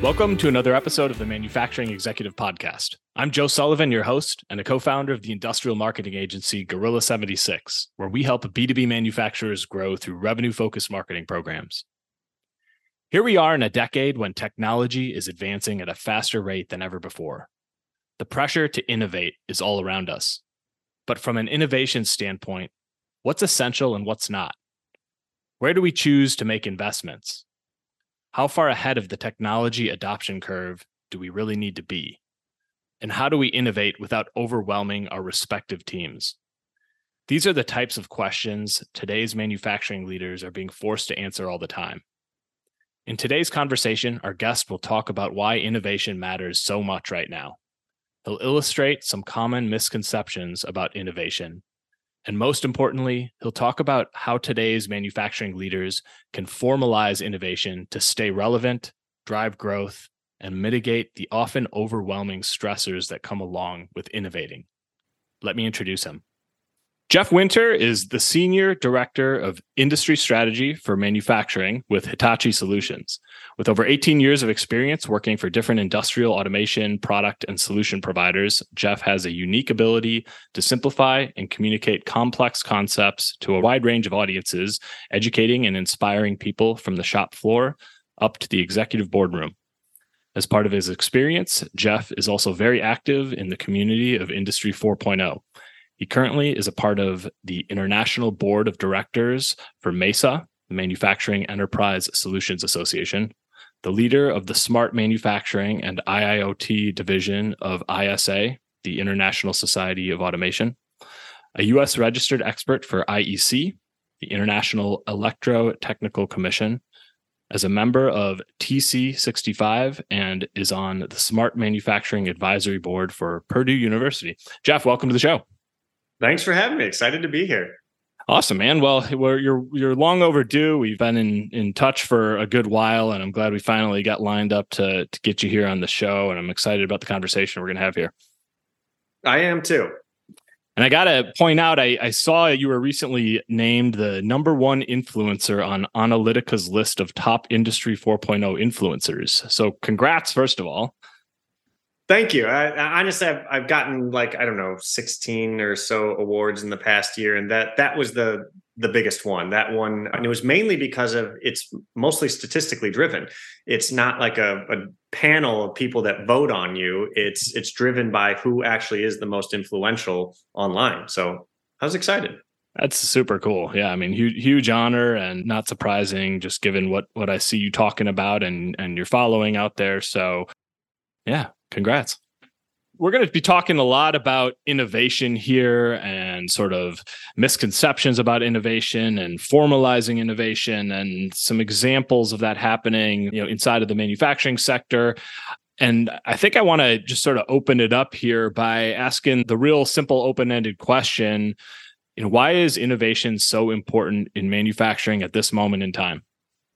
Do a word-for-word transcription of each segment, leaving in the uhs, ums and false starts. Welcome to another episode of the Manufacturing Executive Podcast. I'm Joe Sullivan, your host, and a co-founder of the industrial marketing agency Gorilla seventy-six, where we help B two B manufacturers grow through revenue-focused marketing programs. Here we are in a decade when technology is advancing at a faster rate than ever before. The pressure to innovate is all around us. But from an innovation standpoint, what's essential and what's not? Where do we choose to make investments? How far ahead of the technology adoption curve do we really need to be? And how do we innovate without overwhelming our respective teams? These are the types of questions today's manufacturing leaders are being forced to answer all the time. In today's conversation, our guest will talk about why innovation matters so much right now. He'll illustrate some common misconceptions about innovation. And most importantly, he'll talk about how today's manufacturing leaders can formalize innovation to stay relevant, drive growth, and mitigate the often overwhelming stressors that come along with innovating. Let me introduce him. Jeff Winter is the Senior Director of Industry Strategy for Manufacturing with Hitachi Solutions. With over eighteen years of experience working for different industrial automation, product, and solution providers, Jeff has a unique ability to simplify and communicate complex concepts to a wide range of audiences, educating and inspiring people from the shop floor up to the executive boardroom. As part of his experience, Jeff is also very active in the community of Industry four point oh. He currently is a part of the International Board of Directors for MESA, the Manufacturing Enterprise Solutions Association, the leader of the Smart Manufacturing and I I O T division of I S A, the International Society of Automation, a U S registered expert for I E C, the International Electrotechnical Commission, as a member of T C sixty-five, and is on the Smart Manufacturing Advisory Board for Purdue University. Jeff, welcome to the show. Thanks for having me. Excited to be here. Awesome, man. Well, we're, you're you're long overdue. We've been in, in touch for a good while, and I'm glad we finally got lined up to, to get you here on the show, and I'm excited about the conversation we're going to have here. I am too. And I got to point out, I, I saw you were recently named the number one influencer on Analytica's list of top Industry four point oh influencers. So congrats, first of all. Thank you. I, I honestly, I've, I've gotten like, I don't know, sixteen or so awards in the past year. And that that was the the biggest one. That one, and it was mainly because of it's mostly statistically driven. It's not like a, a panel of people that vote on you. It's it's driven by who actually is the most influential online. So I was excited. That's super cool. Yeah, I mean, huge, huge honor, and not surprising, just given what what I see you talking about and and you're following out there. So yeah. Congrats. We're going to be talking a lot about innovation here and sort of misconceptions about innovation and formalizing innovation and some examples of that happening, you know, inside of the manufacturing sector. And I think I want to just sort of open it up here by asking the real simple open-ended question, you know, why is innovation so important in manufacturing at this moment in time?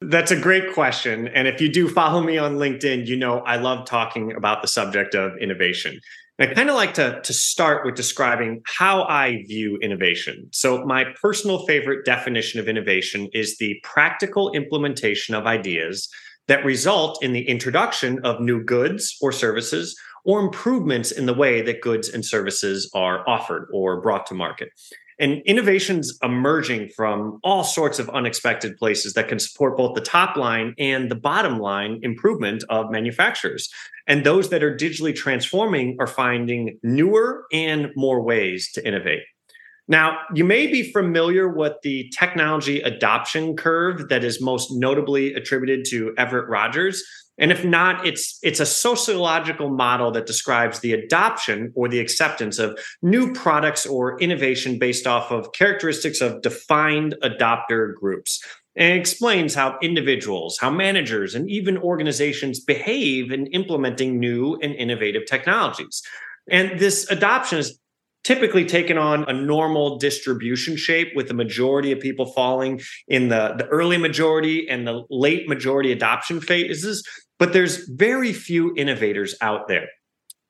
That's a great question. And if you do follow me on LinkedIn, you know I love talking about the subject of innovation. And I kind of like to, to start with describing how I view innovation. So my personal favorite definition of innovation is the practical implementation of ideas that result in the introduction of new goods or services or improvements in the way that goods and services are offered or brought to market. And innovation's emerging from all sorts of unexpected places that can support both the top line and the bottom line improvement of manufacturers. And those that are digitally transforming are finding newer and more ways to innovate. Now, you may be familiar with the technology adoption curve that is most notably attributed to Everett Rogers. And if not, it's it's a sociological model that describes the adoption or the acceptance of new products or innovation based off of characteristics of defined adopter groups. and explains how individuals, how managers, and even organizations behave in implementing new and innovative technologies. And this adoption is typically taken on a normal distribution shape, with the majority of people falling in the, the early majority and the late majority adoption phases, but there's very few innovators out there.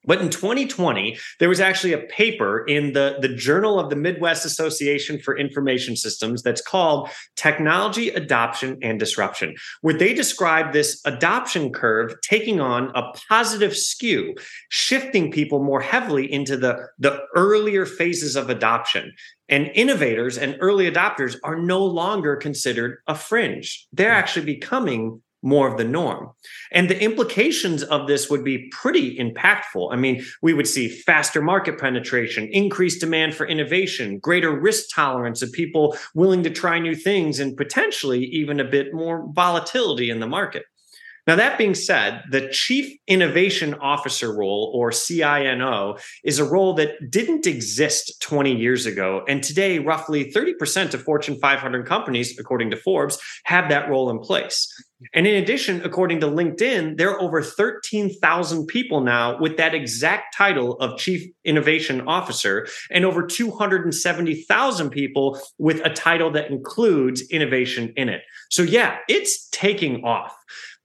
But in twenty twenty, there was actually a paper in the, the Journal of the Midwest Association for Information Systems that's called Technology Adoption and Disruption, where they describe this adoption curve taking on a positive skew, shifting people more heavily into the, the earlier phases of adoption. And innovators and early adopters are no longer considered a fringe. They're actually becoming more of the norm. And the implications of this would be pretty impactful. I mean, we would see faster market penetration, increased demand for innovation, greater risk tolerance of people willing to try new things, and potentially even a bit more volatility in the market. Now, that being said, the Chief Innovation Officer role, or C I N O, is a role that didn't exist twenty years ago. And today, roughly thirty percent of Fortune five hundred companies, according to Forbes, have that role in place. And in addition, according to LinkedIn, there are over thirteen thousand people now with that exact title of Chief Innovation Officer, and over two hundred seventy thousand people with a title that includes innovation in it. So yeah, it's taking off.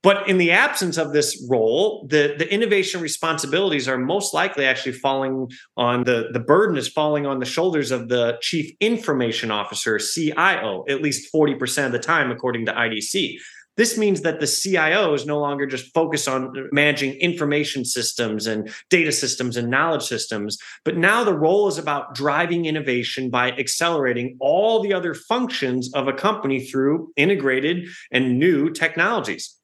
But in the absence of this role, the, the innovation responsibilities are most likely actually falling on the, the burden is falling on the shoulders of the Chief Information Officer, C I O, at least forty percent of the time, according to I D C. This means that the C I O is no longer just focused on managing information systems and data systems and knowledge systems, but now the role is about driving innovation by accelerating all the other functions of a company through integrated and new technologies.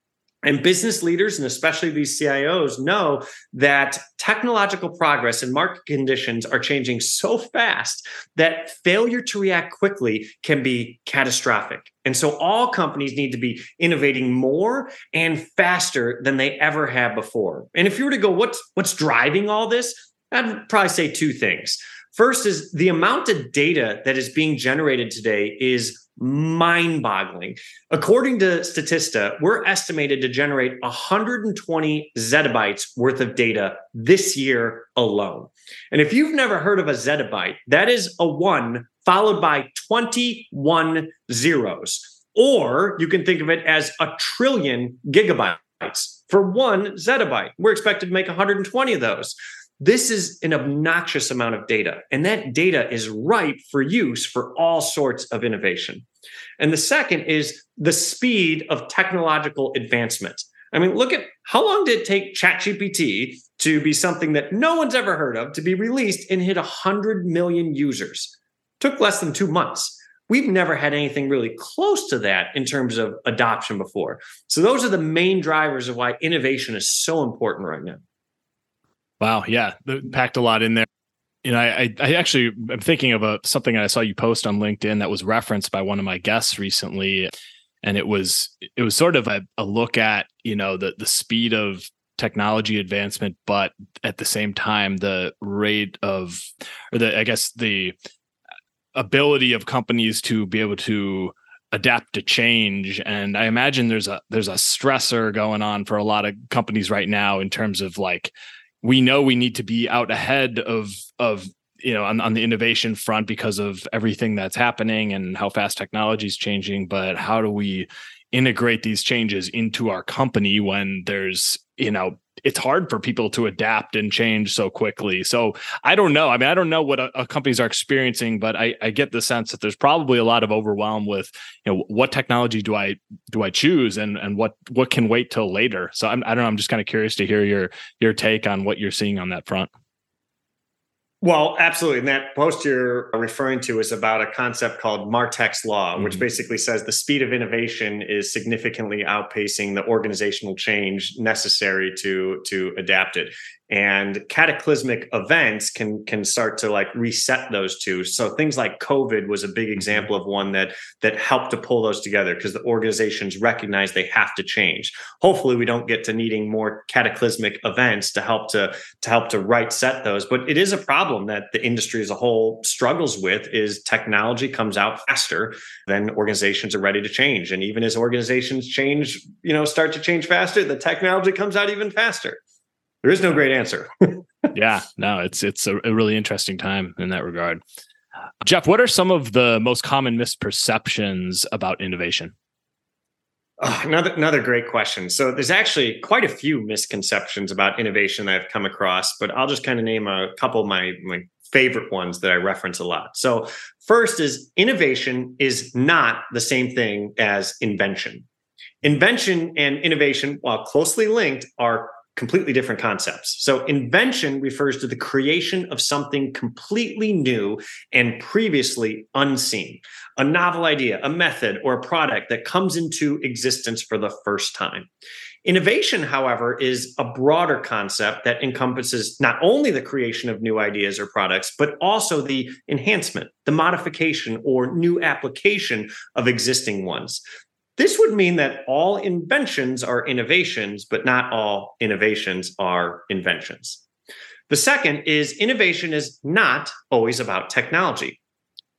And business leaders, and especially these C I Os, know that technological progress and market conditions are changing so fast that failure to react quickly can be catastrophic. And so all companies need to be innovating more and faster than they ever have before. And if you were to go, what's, what's driving all this? I'd probably say two things. First is the amount of data that is being generated today is mind-boggling. According to Statista, we're estimated to generate one hundred twenty zettabytes worth of data this year alone. And if you've never heard of a zettabyte, that is a one followed by twenty-one zeros. Or you can think of it as a trillion gigabytes for one zettabyte. We're expected to make one hundred twenty of those. This is an obnoxious amount of data, and that data is ripe for use for all sorts of innovation. And the second is the speed of technological advancement. I mean, look at how long did it take ChatGPT to be something that no one's ever heard of, to be released and hit one hundred million users? It took less than two months. We've never had anything really close to that in terms of adoption before. So those are the main drivers of why innovation is so important right now. Wow. Yeah. Packed a lot in there. You know, I I actually am thinking of a something I saw you post on LinkedIn that was referenced by one of my guests recently. And it was it was sort of a, a look at, you know, the the speed of technology advancement, but at the same time, the rate of, or the I guess the ability of companies to be able to adapt to change. And I imagine there's a there's a stressor going on for a lot of companies right now in terms of, like, we know we need to be out ahead of, of you know, on, on the innovation front because of everything that's happening and how fast technology is changing. But how do we integrate these changes into our company when there's, you know, it's hard for people to adapt and change so quickly? So I don't know. I mean, I don't know what a, a companies are experiencing, but I, I get the sense that there's probably a lot of overwhelm with, you know, what technology do I do I choose and and what what can wait till later. So I'm, I don't know. I'm just kind of curious to hear your your take on what you're seeing on that front. Well, absolutely. And that post you're referring to is about a concept called Martec's Law, which mm-hmm. basically says the speed of innovation is significantly outpacing the organizational change necessary to, to adapt it. And cataclysmic events can can start to like reset those two. So things like COVID was a big example of one that that helped to pull those together because the organizations recognize they have to change. Hopefully, we don't get to needing more cataclysmic events to help to to help to right set those. But it is a problem that the industry as a whole struggles with is technology comes out faster than organizations are ready to change. And even as organizations change, you know, start to change faster, the technology comes out even faster. There is no great answer. Yeah, no, it's it's a really interesting time in that regard. Jeff, what are some of the most common misperceptions about innovation? Oh, another, another great question. So there's actually quite a few misconceptions about innovation that I've come across, but I'll just kind of name a couple of my, my favorite ones that I reference a lot. So first is innovation is not the same thing as invention. Invention and innovation, while closely linked, are completely different concepts. So invention refers to the creation of something completely new and previously unseen, a novel idea, a method, or a product that comes into existence for the first time. Innovation, however, is a broader concept that encompasses not only the creation of new ideas or products, but also the enhancement, the modification, or new application of existing ones. This would mean that all inventions are innovations, but not all innovations are inventions. The second is innovation is not always about technology.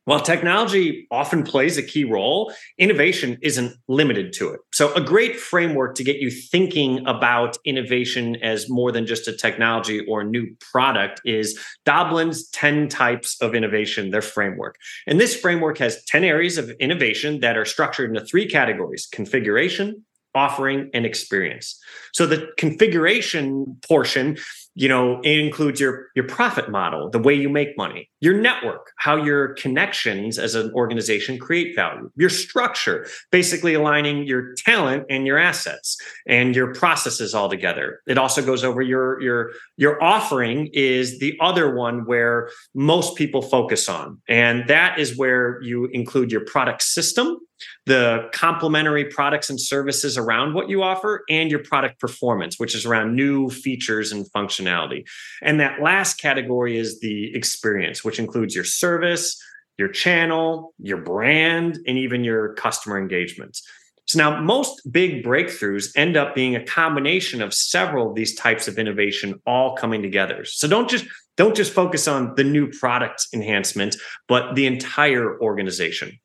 While technology often plays a key role, innovation isn't limited to it. So a great framework to get you thinking about innovation as more than just a technology or a new product is Doblin's ten types of innovation, their framework. And this framework has ten areas of innovation that are structured into three categories: configuration, offering, and experience. So the configuration portion, you know, it includes your, your profit model, the way you make money, your network, how your connections as an organization create value, your structure, basically aligning your talent and your assets and your processes all together. It also goes over your, your, your offering is the other one where most people focus on. And that is where you include your product system, the complementary products and services around what you offer, and your product performance, which is around new features and functionality. And that last category is the experience, which includes your service, your channel, your brand, and even your customer engagements. So now most big breakthroughs end up being a combination of several of these types of innovation all coming together. So don't just don't just focus on the new product enhancement, but the entire organization.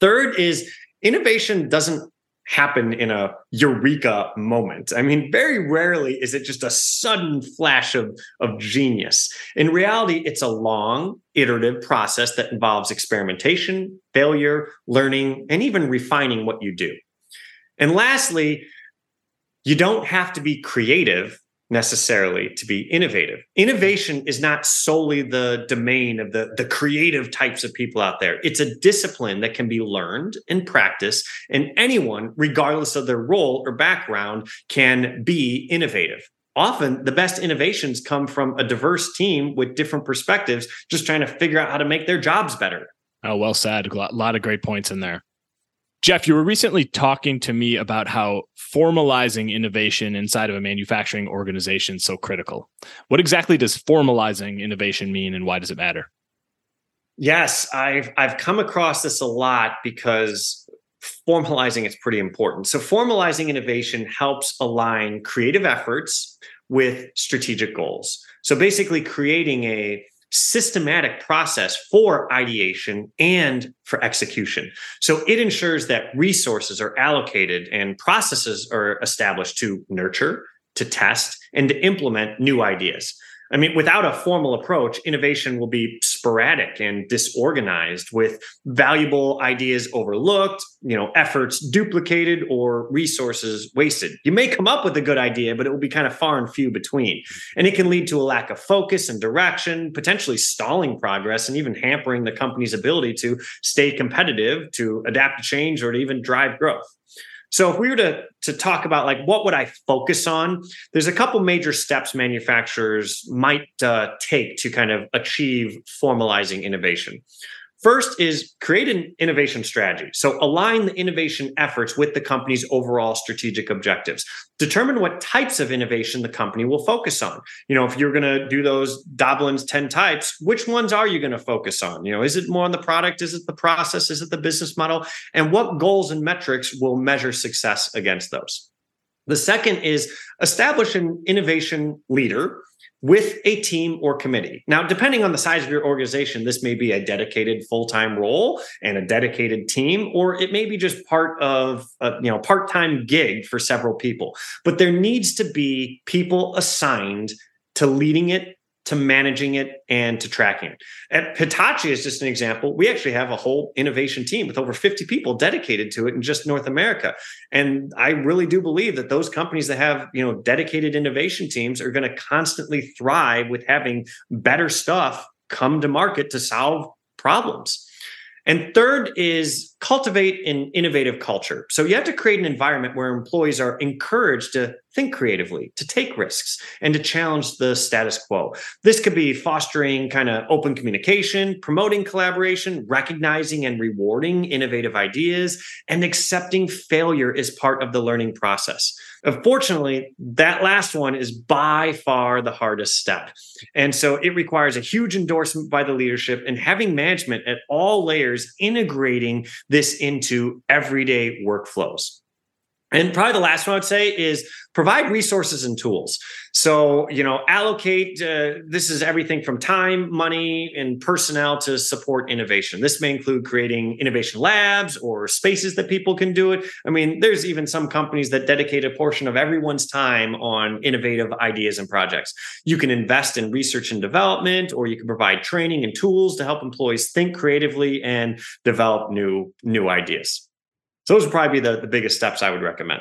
Third is innovation doesn't happen in a eureka moment. I mean, very rarely is it just a sudden flash of, of genius. In reality, it's a long, iterative process that involves experimentation, failure, learning, and even refining what you do. And lastly, you don't have to be creative necessarily to be innovative. Innovation is not solely the domain of the, the creative types of people out there. It's a discipline that can be learned and practiced, and anyone, regardless of their role or background, can be innovative. Often the best innovations come from a diverse team with different perspectives, just trying to figure out how to make their jobs better. Oh, well said. A lot of great points in there. Jeff, you were recently talking to me about how formalizing innovation inside of a manufacturing organization is so critical. What exactly does formalizing innovation mean, and why does it matter? Yes, I've I've come across this a lot because formalizing is pretty important. So formalizing innovation helps align creative efforts with strategic goals. So basically creating a systematic process for ideation and for execution. So it ensures that resources are allocated and processes are established to nurture, to test, and to implement new ideas. I mean, without a formal approach, innovation will be sporadic and disorganized, with valuable ideas overlooked, you know, efforts duplicated, or resources wasted. You may come up with a good idea, but it will be kind of far and few between. And it can lead to a lack of focus and direction, potentially stalling progress, and even hampering the company's ability to stay competitive, to adapt to change, or to even drive growth. So if we were to, to talk about, like, what would I focus on, there's a couple major steps manufacturers might uh, take to kind of achieve formalizing innovation. First is create an innovation strategy. So align the innovation efforts with the company's overall strategic objectives. Determine what types of innovation the company will focus on. You know, if you're going to do those Doblin's ten types, which ones are you going to focus on? You know, is it more on the product? Is it the process? Is it the business model? And what goals and metrics will measure success against those? The second is establish an innovation leader with a team or committee. Now, depending on the size of your organization, this may be a dedicated full-time role and a dedicated team, or it may be just part of a you know, part-time gig for several people. But there needs to be people assigned to leading it, to managing it, and to tracking it. At Hitachi is just an example. We actually have a whole innovation team with over fifty people dedicated to it in just North America. And I really do believe that those companies that have, you know, dedicated innovation teams are going to constantly thrive with having better stuff come to market to solve problems. And third is cultivate an innovative culture. So you have to create an environment where employees are encouraged to think creatively, to take risks, and to challenge the status quo. This could be fostering kind of open communication, promoting collaboration, recognizing and rewarding innovative ideas, and accepting failure as part of the learning process. Unfortunately, that last one is by far the hardest step. And so it requires a huge endorsement by the leadership and having management at all layers integrating this into everyday workflows. And probably the last one I'd say is provide resources and tools. So, you know, allocate, uh, this is everything from time, money, and personnel to support innovation. This may include creating innovation labs or spaces that people can do it. I mean, there's even some companies that dedicate a portion of everyone's time on innovative ideas and projects. You can invest in research and development, or you can provide training and tools to help employees think creatively and develop new, new ideas. So those would probably be the, the biggest steps I would recommend.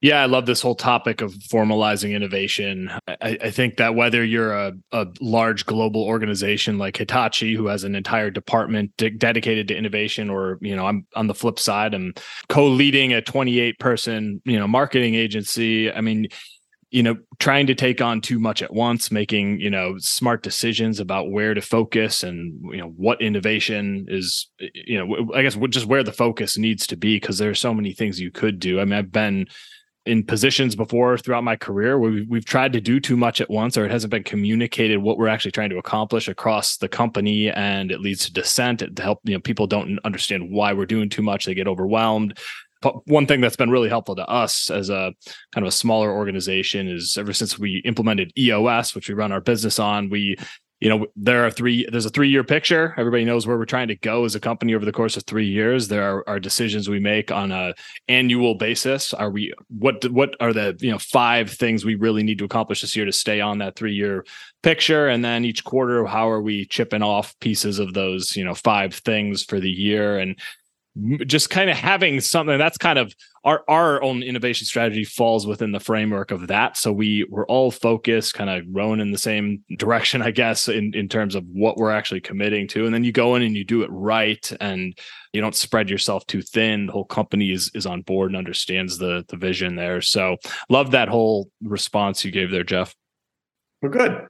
Yeah, I love this whole topic of formalizing innovation. I, I think that whether you're a, a large global organization like Hitachi, who has an entire department de- dedicated to innovation, or, you know, I'm on the flip side, I'm co-leading a twenty-eight person, you know, marketing agency. I mean, you know, trying to take on too much at once, making, you know, smart decisions about where to focus and, you know, what innovation is, you know, I guess just where the focus needs to be, because there are so many things you could do. I mean, I've been in positions before throughout my career where we've, we've tried to do too much at once, or it hasn't been communicated what we're actually trying to accomplish across the company. And it leads to dissent. It help, you know, people don't understand why we're doing too much. They get overwhelmed. One thing that's been really helpful to us as a kind of a smaller organization is ever since we implemented E O S, which we run our business on, we, you know, there are three, there's a three year picture. Everybody knows where we're trying to go as a company over the course of three years. There are, are decisions we make on an annual basis. Are we, what, what are the, you know, five things we really need to accomplish this year to stay on that three year picture? And then each quarter, how are we chipping off pieces of those, you know, five things for the year? And just kind of having something that's kind of our, our own innovation strategy falls within the framework of that. So we we're all focused, kind of rowing in the same direction, I guess, in, in terms of what we're actually committing to. And then you go in and you do it right, and you don't spread yourself too thin. The whole company is is on board and understands the the vision there. So love that whole response you gave there, Jeff. We're good.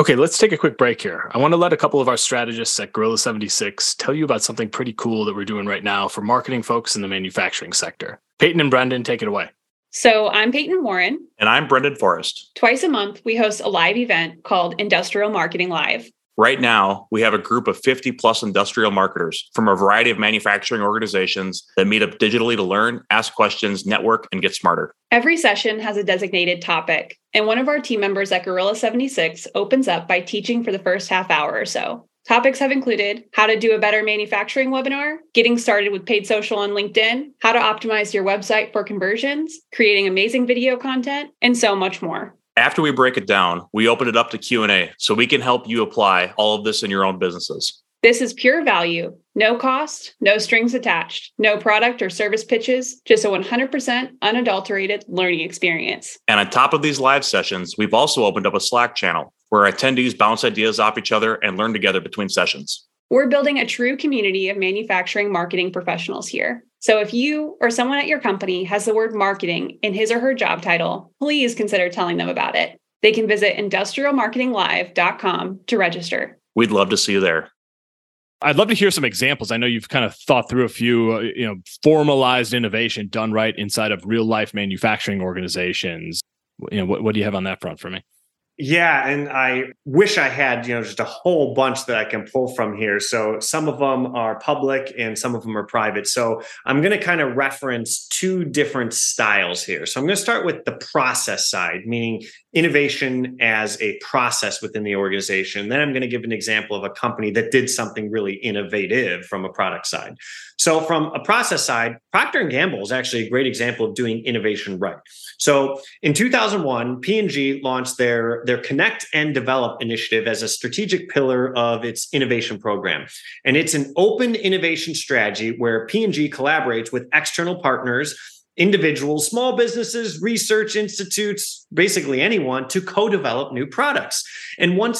Okay, let's take a quick break here. I want to let a couple of our strategists at Gorilla seventy-six tell you about something pretty cool that we're doing right now for marketing folks in the manufacturing sector. Peyton and Brendan, take it away. So I'm Peyton Warren. And I'm Brendan Forrest. Twice a month, we host a live event called Industrial Marketing Live. Right now, we have a group of fifty plus industrial marketers from a variety of manufacturing organizations that meet up digitally to learn, ask questions, network, and get smarter. Every session has a designated topic, and one of our team members at Gorilla seventy-six opens up by teaching for the first half hour or so. Topics have included how to do a better manufacturing webinar, getting started with paid social on LinkedIn, how to optimize your website for conversions, creating amazing video content, and so much more. After we break it down, we open it up to Q and A so we can help you apply all of this in your own businesses. This is pure value, no cost, no strings attached, no product or service pitches, just a one hundred percent unadulterated learning experience. And on top of these live sessions, we've also opened up a Slack channel where attendees bounce ideas off each other and learn together between sessions. We're building a true community of manufacturing marketing professionals here. So if you or someone at your company has the word marketing in his or her job title, please consider telling them about it. They can visit industrial marketing live dot com to register. We'd love to see you there. I'd love to hear some examples. I know you've kind of thought through a few, uh, you know, formalized innovation done right inside of real life manufacturing organizations. You know, what, what do you have on that front for me? Yeah. And I wish I had, you know, just a whole bunch that I can pull from here. So some of them are public and some of them are private. So I'm going to kind of reference two different styles here. So I'm going to start with the process side, meaning innovation as a process within the organization. Then I'm going to give an example of a company that did something really innovative from a product side. So from a process side, Procter and Gamble is actually a great example of doing innovation right. So in two thousand one, P and G launched their, their Connect and Develop initiative as a strategic pillar of its innovation program. And it's an open innovation strategy where P and G collaborates with external partners, individuals, small businesses, research institutes, basically anyone, to co-develop new products. And one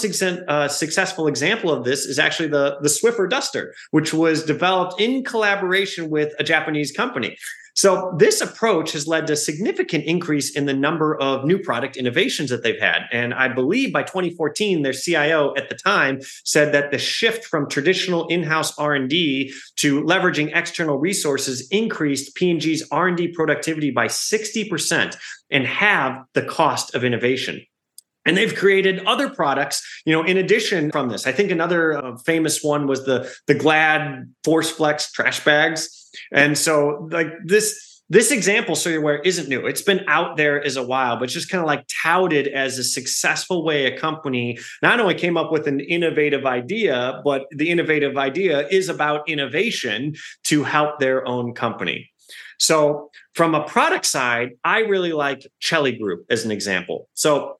uh, successful example of this is actually the, the Swiffer Duster, which was developed in collaboration with a Japanese company. So this approach has led to a significant increase in the number of new product innovations that they've had. And I believe by twenty fourteen, their C I O at the time said that the shift from traditional in-house R and D to leveraging external resources increased P and G's R and D productivity by sixty percent and halved the cost of innovation. And they've created other products, you know, in addition from this. I think another uh, famous one was the, the Glad Force Flex trash bags. And so like this This example, Sawyer, isn't new. It's been out there as a while, but just kind of like touted as a successful way a company not only came up with an innovative idea, but the innovative idea is about innovation to help their own company. So from a product side, I really like Celli Group as an example. So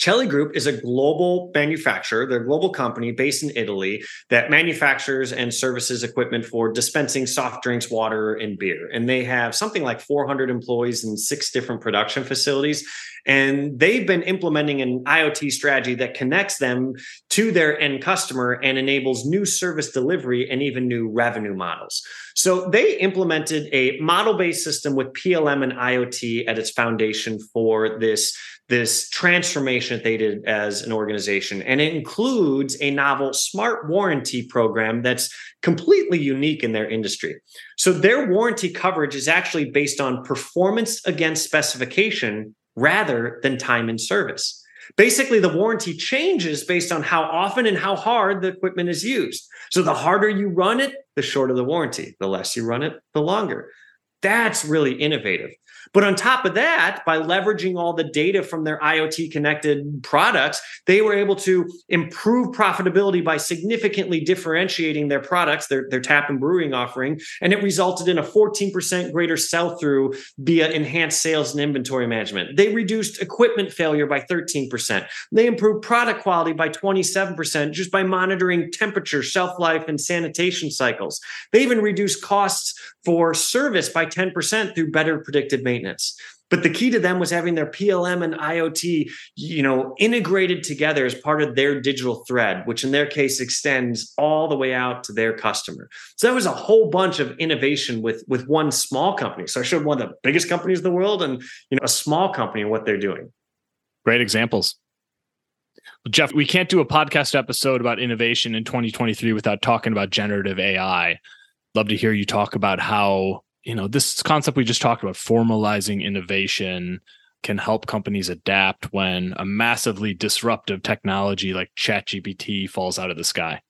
Celli Group is a global manufacturer. They're a global company based in Italy that manufactures and services equipment for dispensing soft drinks, water, and beer. And they have something like four hundred employees in six different production facilities. And they've been implementing an IoT strategy that connects them to their end customer and enables new service delivery and even new revenue models. So they implemented a model-based system with P L M and IoT at its foundation for this this transformation that they did as an organization. And it includes a novel smart warranty program that's completely unique in their industry. So their warranty coverage is actually based on performance against specification rather than time in service. Basically, the warranty changes based on how often and how hard the equipment is used. So the harder you run it, the shorter the warranty. The less you run it, the longer. That's really innovative. But on top of that, by leveraging all the data from their IoT connected products, they were able to improve profitability by significantly differentiating their products, their, their tap and brewing offering. And it resulted in a fourteen percent greater sell through via enhanced sales and inventory management. They reduced equipment failure by thirteen percent. They improved product quality by twenty-seven percent just by monitoring temperature, shelf life, and sanitation cycles. They even reduced costs for service by ten percent through better predictive maintenance. But the key to them was having their P L M and IoT, you know, integrated together as part of their digital thread, which in their case extends all the way out to their customer. So that was a whole bunch of innovation with, with one small company. So I showed one of the biggest companies in the world and, you know, a small company and what they're doing. Great examples. Jeff, we can't do a podcast episode about innovation in twenty twenty-three without talking about generative A I. Love to hear you talk about how, you know, this concept we just talked about, formalizing innovation, can help companies adapt when a massively disruptive technology like ChatGPT falls out of the sky.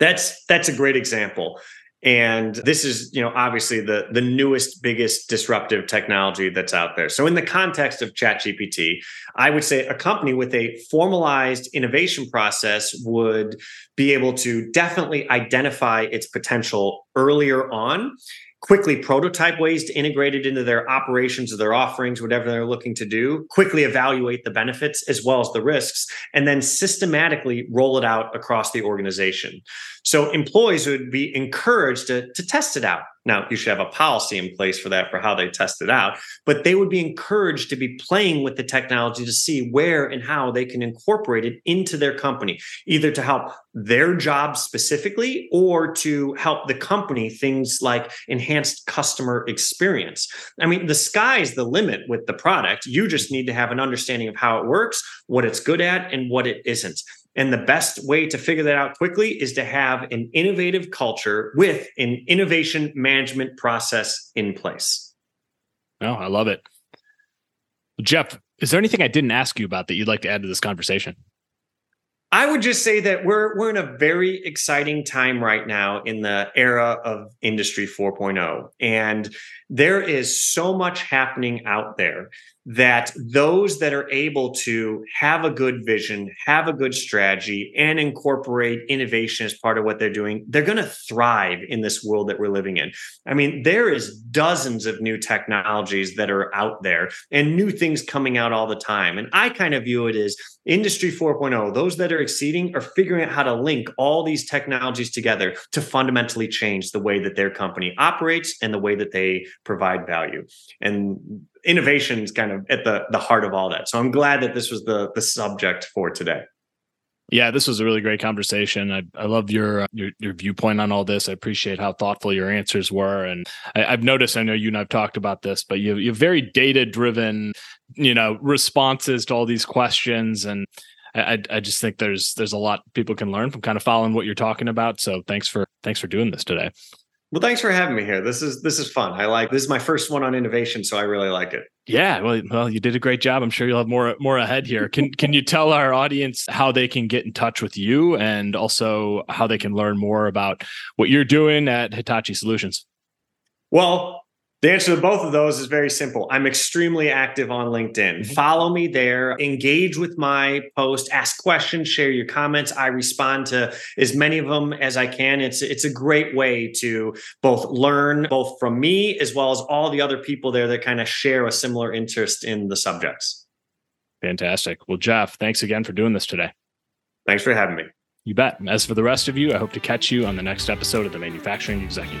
That's that's a great example. And this is, you know, obviously the, the newest, biggest disruptive technology that's out there. So in the context of ChatGPT, I would say a company with a formalized innovation process would be able to definitely identify its potential earlier on, quickly prototype ways to integrate it into their operations or their offerings, whatever they're looking to do, quickly evaluate the benefits as well as the risks, and then systematically roll it out across the organization. So employees would be encouraged to, to test it out. Now, you should have a policy in place for that, for how they test it out, but they would be encouraged to be playing with the technology to see where and how they can incorporate it into their company, either to help their job specifically or to help the company, things like enhanced customer experience. I mean, the sky's the limit with the product. You just need to have an understanding of how it works, what it's good at, and what it isn't. And the best way to figure that out quickly is to have an innovative culture with an innovation management process in place. Oh, I love it. Jeff, is there anything I didn't ask you about that you'd like to add to this conversation? I would just say that we're we're in a very exciting time right now in the era of Industry four point oh. And there is so much happening out there that those that are able to have a good vision, have a good strategy, and incorporate innovation as part of what they're doing, they're going to thrive in this world that we're living in. I mean, there is dozens of new technologies that are out there and new things coming out all the time. And I kind of view it as Industry four point oh, those that are exceeding are figuring out how to link all these technologies together to fundamentally change the way that their company operates and the way that they provide value. And innovation is kind of at the, the heart of all that. So I'm glad that this was the, the subject for today. Yeah, this was a really great conversation. I, I love your, uh, your your viewpoint on all this. I appreciate how thoughtful your answers were. And I, I've noticed, I know you and I've talked about this, but you you're very data-driven, you know, responses to all these questions. And I I just think there's there's a lot people can learn from kind of following what you're talking about. So thanks for thanks for doing this today. Well, thanks for having me here. This is this is fun. I like this is my first one on innovation, so I really like it. Yeah, well, well, you did a great job. I'm sure you'll have more more ahead here. Can can you tell our audience how they can get in touch with you and also how they can learn more about what you're doing at Hitachi Solutions? Well, the answer to both of those is very simple. I'm extremely active on LinkedIn. Follow me there, engage with my post, ask questions, share your comments. I respond to as many of them as I can. It's, it's a great way to both learn both from me as well as all the other people there that kind of share a similar interest in the subjects. Fantastic. Well, Jeff, thanks again for doing this today. Thanks for having me. You bet. As for the rest of you, I hope to catch you on the next episode of The Manufacturing Executive.